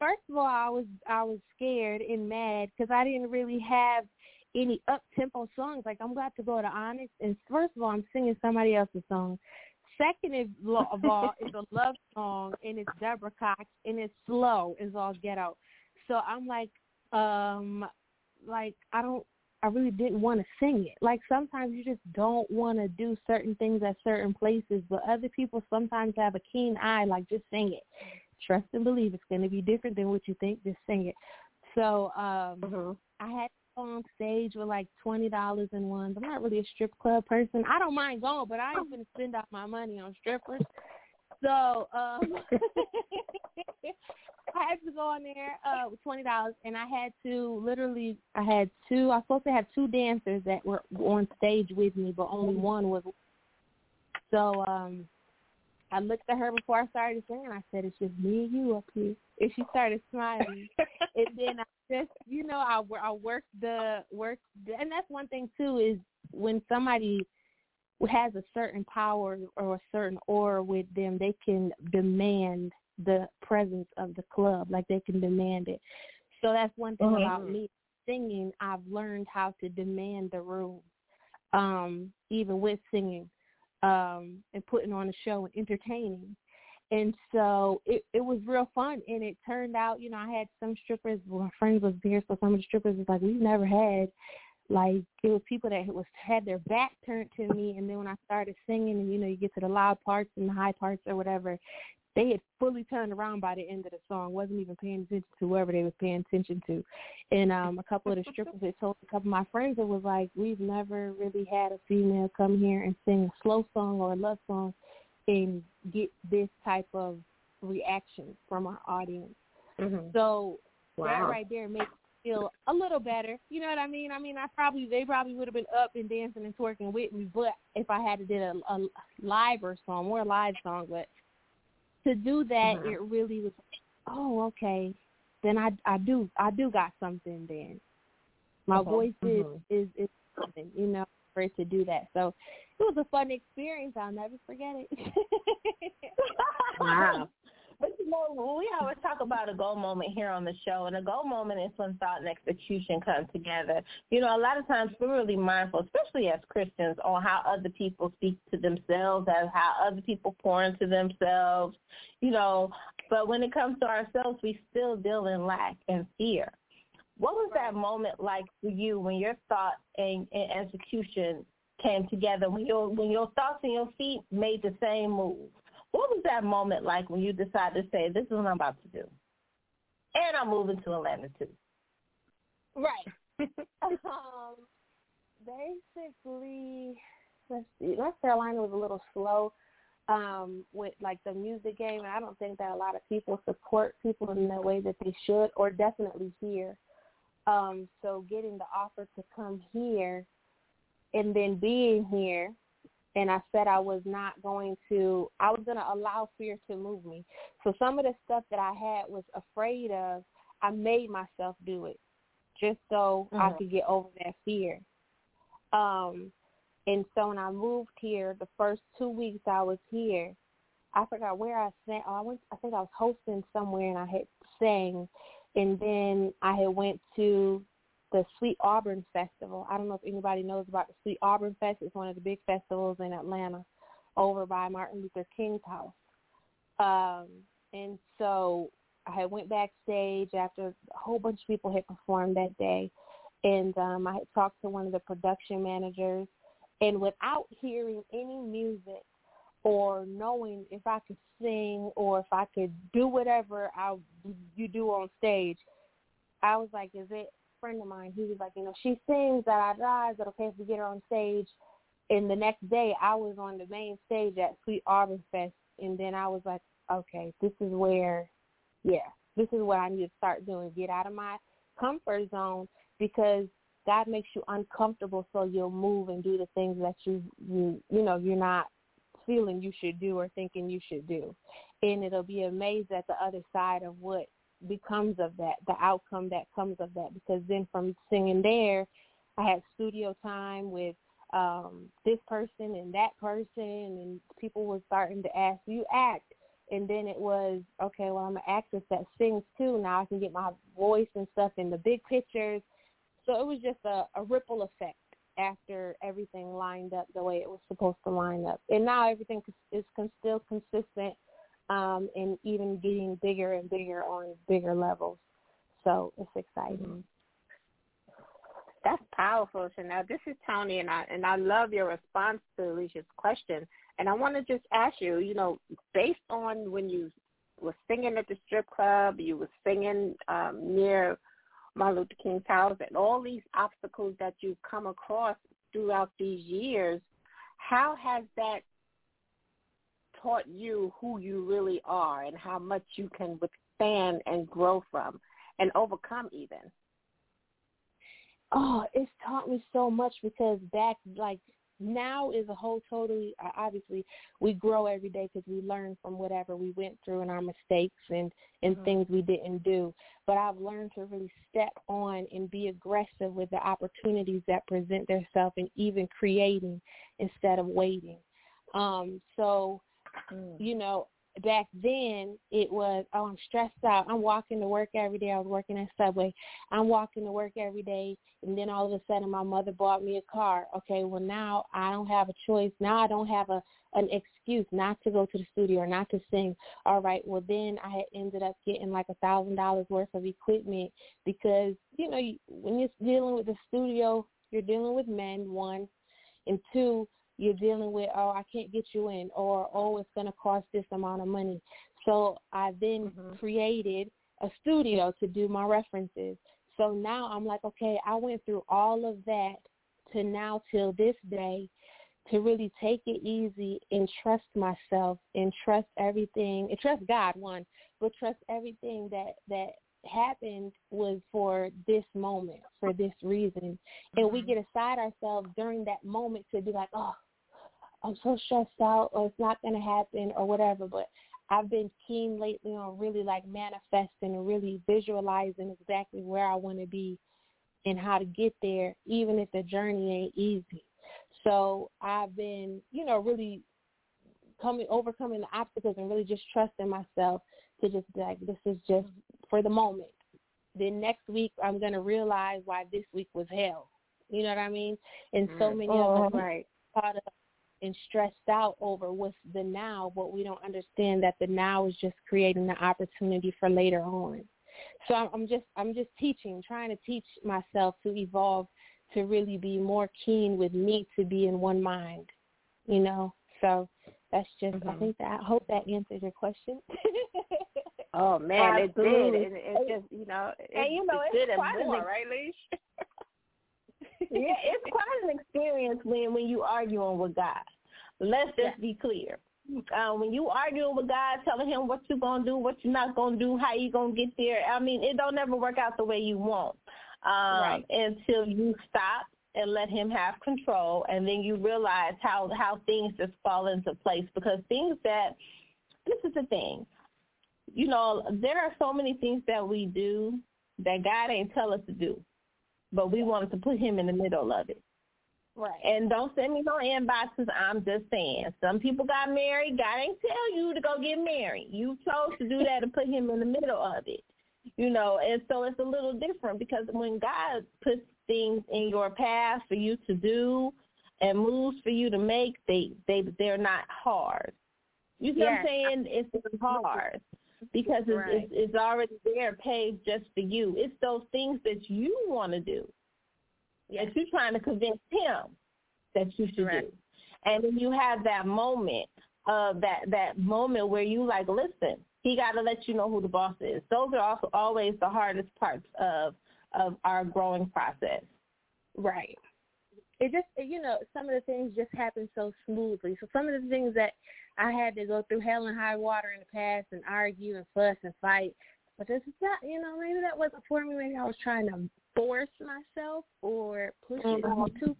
First of all, I was I was scared and mad because I didn't really have any up-tempo songs. Like, I'm glad to go to Onyx, and first of all, I'm singing somebody else's song. Second of all, it's a love song, and it's Deborah Cox, and it's slow. It's all ghetto. So I'm like, um, like, I don't, I really didn't want to sing it. Like, sometimes you just don't want to do certain things at certain places, but other people sometimes have a keen eye, like, just sing it. Trust and believe it's going to be different than what you think. Just sing it. So um, mm-hmm. I had to go on stage with like twenty dollars in ones. I'm not really a strip club person. I don't mind going, but I ain't going to spend all my money on strippers. So um, I had to go on there uh, with twenty dollars, and I had to literally, I had two, I was supposed to have two dancers that were on stage with me, but only one was. So um I looked at her before I started singing. I said, "It's just me and you up here." And she started smiling. And then I just, you know, I, I worked the work, and that's one thing too is when somebody has a certain power or a certain aura with them, they can demand the presence of the club. Like, they can demand it. So that's one thing mm-hmm. about me singing. I've learned how to demand the room, um, even with singing. Um, and putting on a show and entertaining. And so it, it was real fun, and it turned out, you know, I had some strippers, well, my friends was there, so some of the strippers was like, we've never had, like, it was people that was had their back turned to me, and then when I started singing, and, you know, you get to the loud parts and the high parts or whatever, they had fully turned around by the end of the song, wasn't even paying attention to whoever they was paying attention to. And um, a couple of the strippers had told a couple of my friends, it was like, we've never really had a female come here and sing a slow song or a love song and get this type of reaction from our audience. Mm-hmm. So wow. that right there makes me feel a little better. You know what I mean? I mean, I probably they probably would have been up and dancing and twerking with me, but if I had to did a, a live or song, more live song, but to do that, uh-huh. it really was, oh, okay, then I, I do I do got something then. My okay. voice is, uh-huh. is, is something, you know, for it to do that. So it was a fun experience. I'll never forget it. Wow. But, you know, we always talk about a goal moment here on the show, and a goal moment is when thought and execution come together. You know, a lot of times we're really mindful, especially as Christians, on how other people speak to themselves, as how other people pour into themselves, you know. But when it comes to ourselves, we still deal in lack and fear. What was that moment like for you when your thought and, and execution came together, when your, when your thoughts and your feet made the same move? What was that moment like when you decided to say, this is what I'm about to do? And I'm moving to Atlanta, too. Right. um, basically, let's see, North Carolina was a little slow um, with, like, the music game. I don't think that a lot of people support people in the way that they should, or definitely here. Um, so getting the offer to come here and then being here, and I said I was not going to, I was going to allow fear to move me. So some of the stuff that I had was afraid of, I made myself do it just so mm-hmm. I could get over that fear. Um, and so when I moved here, the first two weeks I was here, I forgot where I sang. Oh, I went, I think I was hosting somewhere and I had sang. And then I had went to the Sweet Auburn Festival. I don't know if anybody knows about the Sweet Auburn Fest. It's one of the big festivals in Atlanta over by Martin Luther King's house. Um, and so I had went backstage after a whole bunch of people had performed that day. And um, I had talked to one of the production managers, And without hearing any music or knowing if I could sing or if I could do whatever I you do on stage, I was like, is it a friend of mine? He was like, you know, she sings, da da da. Is it okay if we get her on stage? And the next day, I was on the main stage at Sweet Auburn Fest, and then I was like, okay, this is where, yeah, this is what I need to start doing. Get out of my comfort zone, because God makes you uncomfortable so you'll move and do the things that you, you, you know, you're not feeling you should do or thinking you should do. And it'll be amazed at the other side of what becomes of that, the outcome that comes of that. Because then from singing there, I had studio time with um, this person and that person, and people were starting to ask, you act. And then it was, okay, well, I'm an actress that sings too. Now I can get my voice and stuff in the big pictures. So it was just a, a ripple effect after everything lined up the way it was supposed to line up. And now everything is con- still consistent um, and even getting bigger and bigger on bigger levels. So it's exciting. That's powerful, Chanel. This is Toni, and I, and I love your response to Alicia's question. And I want to just ask you, you know, based on when you were singing at the strip club, you were singing um, near Martin Luther King Towers, and all these obstacles that you've come across throughout these years, how has that taught you who you really are and how much you can withstand and grow from and overcome even? Oh, it's taught me so much, because back, like, now is a whole totally, obviously, we grow every day because we learn from whatever we went through and our mistakes and, and mm-hmm. things we didn't do. But I've learned to really step on and be aggressive with the opportunities that present themselves, and even creating instead of waiting. Um, so, mm. you know, back then it was, oh, I'm stressed out. I'm walking to work every day. I was working at Subway. I'm walking to work every day. And then all of a sudden my mother bought me a car. Okay, well, now I don't have a choice. Now I don't have a an excuse not to go to the studio or not to sing. All right, well, then I had ended up getting like a thousand dollars worth of equipment, because, you know, when you're dealing with the studio, you're dealing with men, one, and two, you're dealing with, oh, I can't get you in, or, oh, it's going to cost this amount of money. So I then mm-hmm. created a studio to do my references. So now I'm like, okay, I went through all of that to now till this day to really take it easy and trust myself and trust everything, and trust God, one, but trust everything that, that happened was for this moment, for this reason. And mm-hmm. we get aside ourselves during that moment to be like, oh, I'm so stressed out, or it's not going to happen, or whatever. But I've been keen lately on really like manifesting and really visualizing exactly where I want to be and how to get there, even if the journey ain't easy. So I've been, you know, really coming, overcoming the obstacles and really just trusting myself to just be like, this is just for the moment. Then next week I'm going to realize why this week was hell. You know what I mean? And so many oh, of us right. are caught up and stressed out over what's the now, but we don't understand that the now is just creating the opportunity for later on. So I'm just I'm just teaching, trying to teach myself to evolve, to really be more keen with me, to be in one mind, you know? So that's just, mm-hmm. I think that, I hope that answers your question. Oh, man, I it did. And it, it just, you know, it, and, you know, it did and more, ex- right, Leesh? Yeah, it's quite an experience when, when you arguing with God. Let's just yeah. be clear. Uh, when you arguing with God, telling him what you're going to do, what you're not going to do, how you going to get there, I mean, it don't ever work out the way you want um, right. until you stop and let him have control, and then you realize how, how things just fall into place. Because things that, this is the thing, you know, there are so many things that we do that God ain't tell us to do, but we wanted to put him in the middle of it. Right. And don't send me no inboxes. I'm just saying. Some people got married. God ain't tell you to go get married. You chose to do that and put him in the middle of it. You know, and so it's a little different, because when God puts things in your path for you to do and moves for you to make, they, they, they're not hard. You see yes. what I'm saying? It's not hard. Because it's, right. it's, it's already there, paved just for you. It's those things that you want to do, yes. that you're trying to convince him that you should right. do. And then you have that moment, uh, that, that moment where you like, listen, he got to let you know who the boss is. Those are also always the hardest parts of of our growing process. Right. It just, you know, some of the things just happen so smoothly. So some of the things that I had to go through hell and high water in the past and argue and fuss and fight, but this is not, you know, maybe that wasn't for me. Maybe I was trying to force myself or push it mm-hmm. too.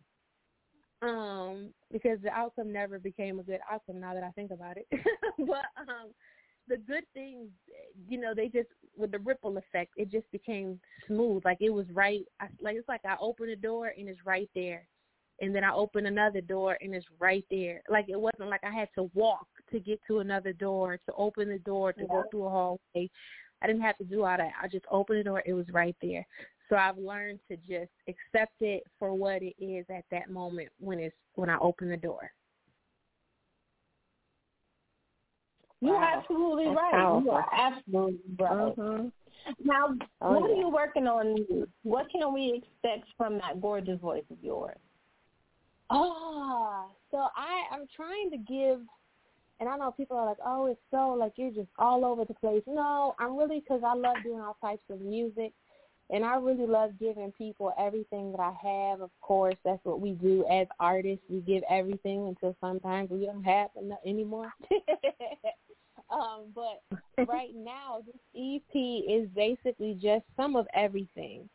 Um, because the outcome never became a good outcome now that I think about it. But um, the good things, you know, they just, with the ripple effect, it just became smooth. Like it was right. I, like it's like I opened a door and it's right there. And then I open another door, and it's right there. Like, it wasn't like I had to walk to get to another door, to open the door, to yeah. go through a hallway. I didn't have to do all that. I just opened the door. It was right there. So I've learned to just accept it for what it is at that moment when it's when I open the door. You're wow. absolutely That's right. Powerful. You are absolutely right. Mm-hmm. Now, oh, what yeah. are you working on? What can we expect from that gorgeous voice of yours? Oh, so I, I'm trying to give, and I know people are like, oh, it's so, like, you're just all over the place. No, I'm really, because I love doing all types of music, and I really love giving people everything that I have, of course. That's what we do as artists. We give everything until sometimes we don't have enough anymore. um, but right now, this E P is basically just some of everything.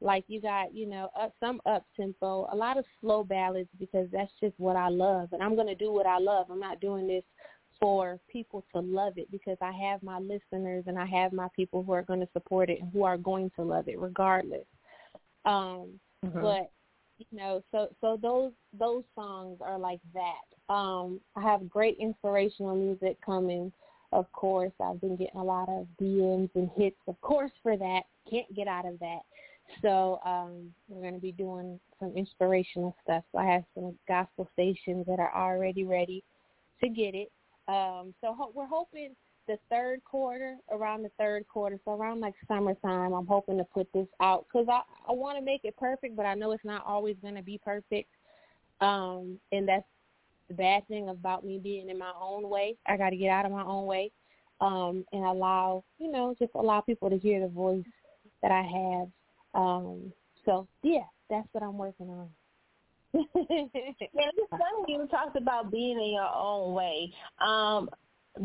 Like you got, you know, up, some up-tempo, a lot of slow ballads because that's just what I love. And I'm going to do what I love. I'm not doing this for people to love it because I have my listeners and I have my people who are going to support it and who are going to love it regardless. Um, mm-hmm. But, you know, so so those those songs are like that. Um, I have great inspirational music coming. Of course, I've been getting a lot of D Ms and hits, of course, for that. Can't get out of that. So um, we're going to be doing some inspirational stuff. So I have some gospel stations that are already ready to get it. Um, so ho- we're hoping the third quarter, around the third quarter, so around like summertime, I'm hoping to put this out because I, I want to make it perfect, but I know it's not always going to be perfect. Um, and that's the bad thing about me being in my own way. I got to get out of my own way um, and allow, you know, just allow people to hear the voice that I have. Um, so, yeah, that's what I'm working on. And it's funny you talked about being in your own way. Um,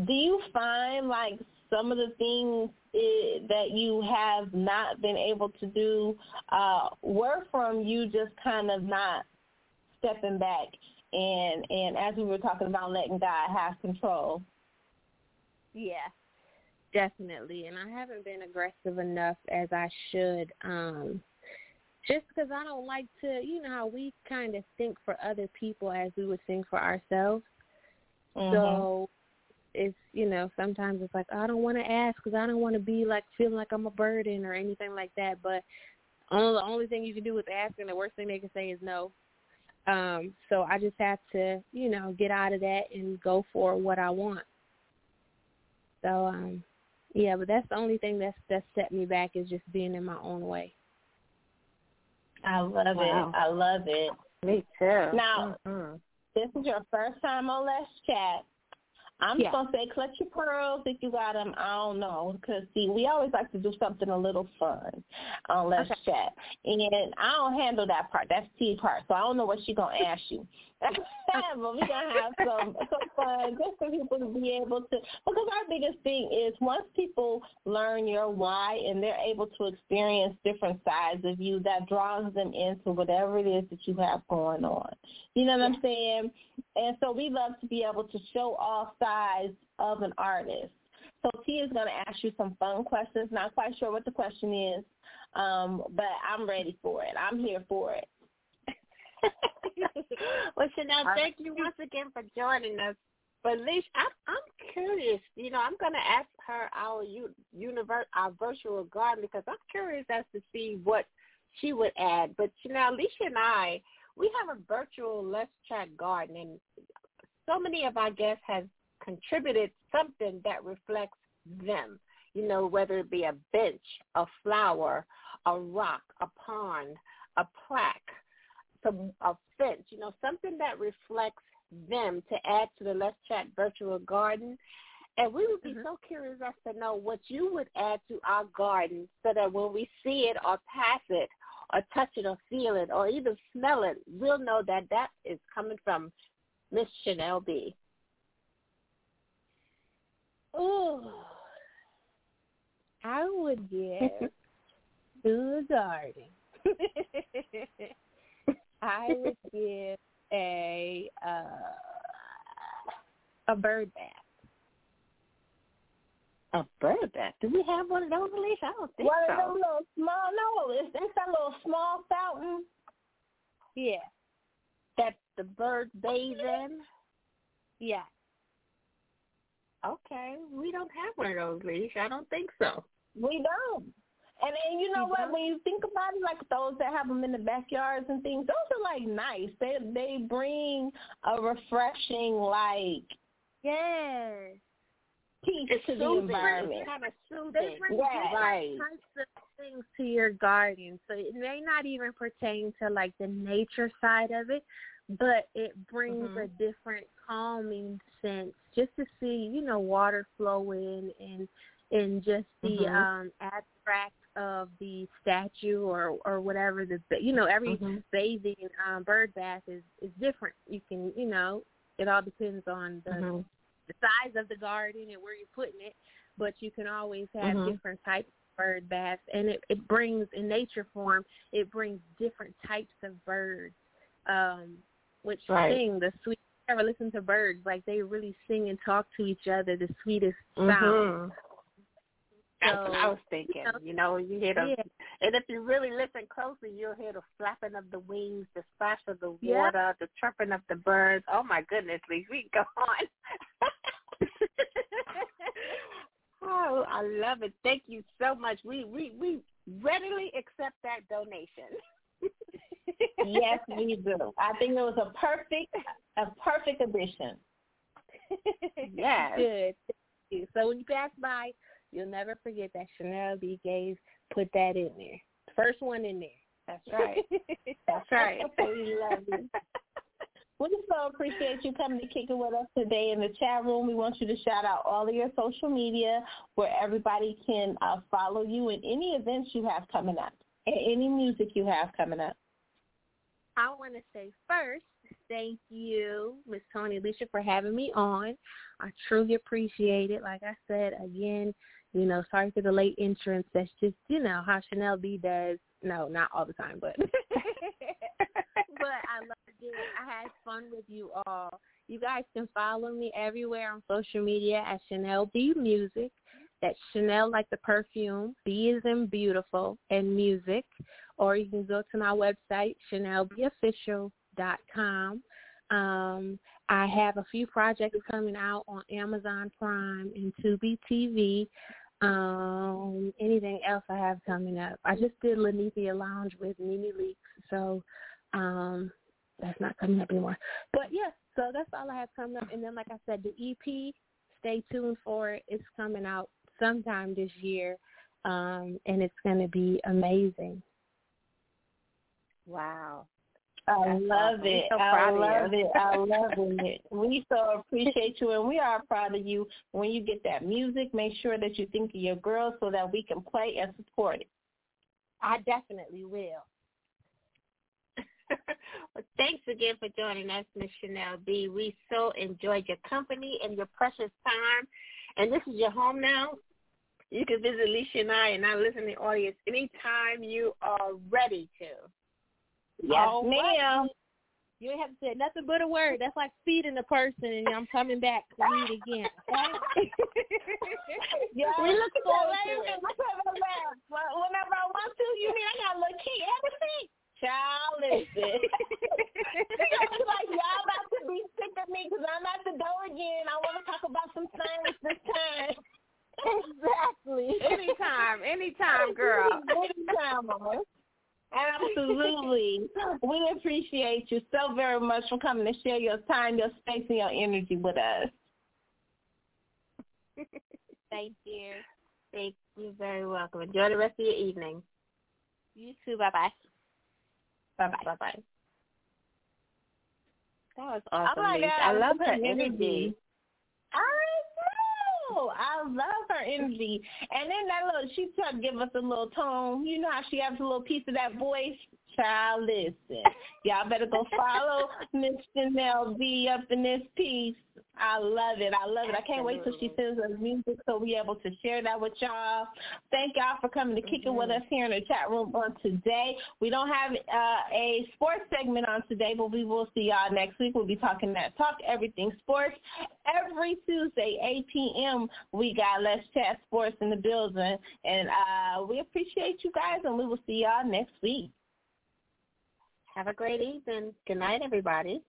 do you find, like, some of the things it, that you have not been able to do uh, were from you just kind of not stepping back and, and as we were talking about, letting God have control? Yeah. Definitely, and I haven't been aggressive enough as I should, um, just because I don't like to, you know, how we kind of think for other people as we would think for ourselves. Mm-hmm. So it's, you know, sometimes it's like, I don't want to ask because I don't want to be like feeling like I'm a burden or anything like that, but only, the only thing you can do is ask, and the worst thing they can say is no. Um, so I just have to, you know, get out of that and go for what I want. So, um, yeah, but that's the only thing that's, that set me back is just being in my own way. I love wow. it. I love it. Me too. Now, mm-hmm. this is your first time on Let's Chat. I'm yeah. just going to say clutch your pearls if you got them. I don't know because, see, we always like to do something a little fun on Let's okay. Chat. And I don't handle that part. That's T part, so I don't know what she's going to ask you. But we're going to have some, some fun just for people to be able to – because our biggest thing is once people learn your why and they're able to experience different sides of you, that draws them into whatever it is that you have going on. You know what I'm saying? And so we love to be able to show all sides of an artist. So T is going to ask you some fun questions. Not quite sure what the question is, um, but I'm ready for it. I'm here for it. Well, Chanel, thank you once again for joining us. But Lish, I'm, I'm curious. You know, I'm going to ask her our universe, our virtual garden, because I'm curious as to see what she would add. But Chanel, Lish and I, we have a virtual Let's Chat garden, and so many of our guests have contributed something that reflects them. You know, whether it be a bench, a flower, a rock, a pond, a plaque. some offense, you know, something that reflects them to add to the Let's Chat virtual garden. And we would be mm-hmm. so curious as to know what you would add to our garden so that when we see it or pass it or touch it or feel it or even smell it, we'll know that that is coming from Miss Chanel B. Oh, I would give to the garden. I would give a uh, a bird bath. A bird bath? Do we have one of those, Lissha? I don't think one so. One of those little small, no, it's that little small fountain. Yeah. That the birds bathe in? Yeah. Okay. We don't have one of those, Lissha. I don't think so. We don't. And then, you know we what, don't. When you think about it, like those that have them in the backyards and things, those are, like, nice. They, they bring a refreshing, like, yes. Peace it's to soothing. The environment. Kind of soothing. They bring yeah, right. types of things to your garden. So it may not even pertain to, like, the nature side of it, but it brings mm-hmm. a different calming sense just to see, you know, water flowing and and just the mm-hmm. um, abstract of the statue or, or whatever. The You know, every mm-hmm. bathing um, bird bath is, is different. You can, you know, it all depends on the mm-hmm. the size of the garden and where you're putting it, but you can always have mm-hmm. different types of bird baths, and it, it brings, in nature form, it brings different types of birds, um, which right. sing the sweet. I never listen to birds, like they really sing and talk to each other, the sweetest mm-hmm. sound. That's so, what I was thinking. You know, you hear the, yeah. and if you really listen closely, you'll hear the flapping of the wings, the splash of the water, yeah. the chirping of the birds. Oh my goodness, we we go on. Oh, I love it. Thank you so much. We we we readily accept that donation. Yes, we do. I think it was a perfect a perfect addition. Yes. Good. Thank you. So when you pass by, you'll never forget that Chanel B gave, put that in there. First one in there. That's right. That's right. We love you. We so appreciate you coming to kick it with us today in the chat room. We want you to shout out all of your social media where everybody can uh, follow you and any events you have coming up and any music you have coming up. I want to say first, thank you, Mz Toni, Lissha, for having me on. I truly appreciate it. Like I said, again, you know, sorry for the late entrance. That's just, you know, how Chanel B does. No, not all the time, but but I loved it. I had fun with you all. You guys can follow me everywhere on social media at Chanel B Music. That's Chanel like the perfume, B as in beautiful, and music. Or you can go to my website, Chanel B Official dot com. Um, I have a few projects coming out on Amazon Prime and two B T V. Um, anything else I have coming up? I just did Lanithia Lounge with Mimi Leaks, so um, that's not coming up anymore. But, yeah, so that's all I have coming up. And then, like I said, the E P, stay tuned for it. It's coming out sometime this year, um, and it's going to be amazing. Wow. I love it. So I love it. I love it. We so appreciate you, and we are proud of you. When you get that music, make sure that you think of your girls so that we can play and support it. I definitely will. Well, thanks again for joining us, Miz Chanel B. We so enjoyed your company and your precious time, and this is your home now. You can visit Lissha and I and our listening audience anytime you are ready to. Yes, oh, ma'am. What? You ain't have to say nothing but a word. That's like feeding a person, and I'm coming back to read again. Okay? Yeah, we look forward to it. Whenever I want to, you mean I got a little key everything? Child, listen. You know, it's like, y'all about to be sick of me because I'm at the door again. I want to talk about some science this time. Exactly. Anytime. Anytime, girl. Anytime, mama. Absolutely. We appreciate you so very much for coming to share your time, your space, and your energy with us. Thank you. Thank you. Very welcome. Enjoy the rest of your evening. You too. Bye-bye. Bye-bye. Bye-bye. That was awesome. Oh my God, I love her energy. I know. I love her energy. And then that little, she tried to give us a little tone. You know how she has a little piece of that voice? Child, listen. Y'all better go follow Miss Chanel B up in this piece. I love it. I love it. I can't wait till she sends us music so we're able to share that with y'all. Thank y'all for coming to kick it with us here in the chat room on today. We don't have uh, a sports segment on today, but we will see y'all next week. We'll be talking that talk, everything sports. Every Tuesday, eight p.m., we got Let's Chat Sports in the building. And uh, we appreciate you guys, and we will see y'all next week. Have a great evening. Good night, everybody.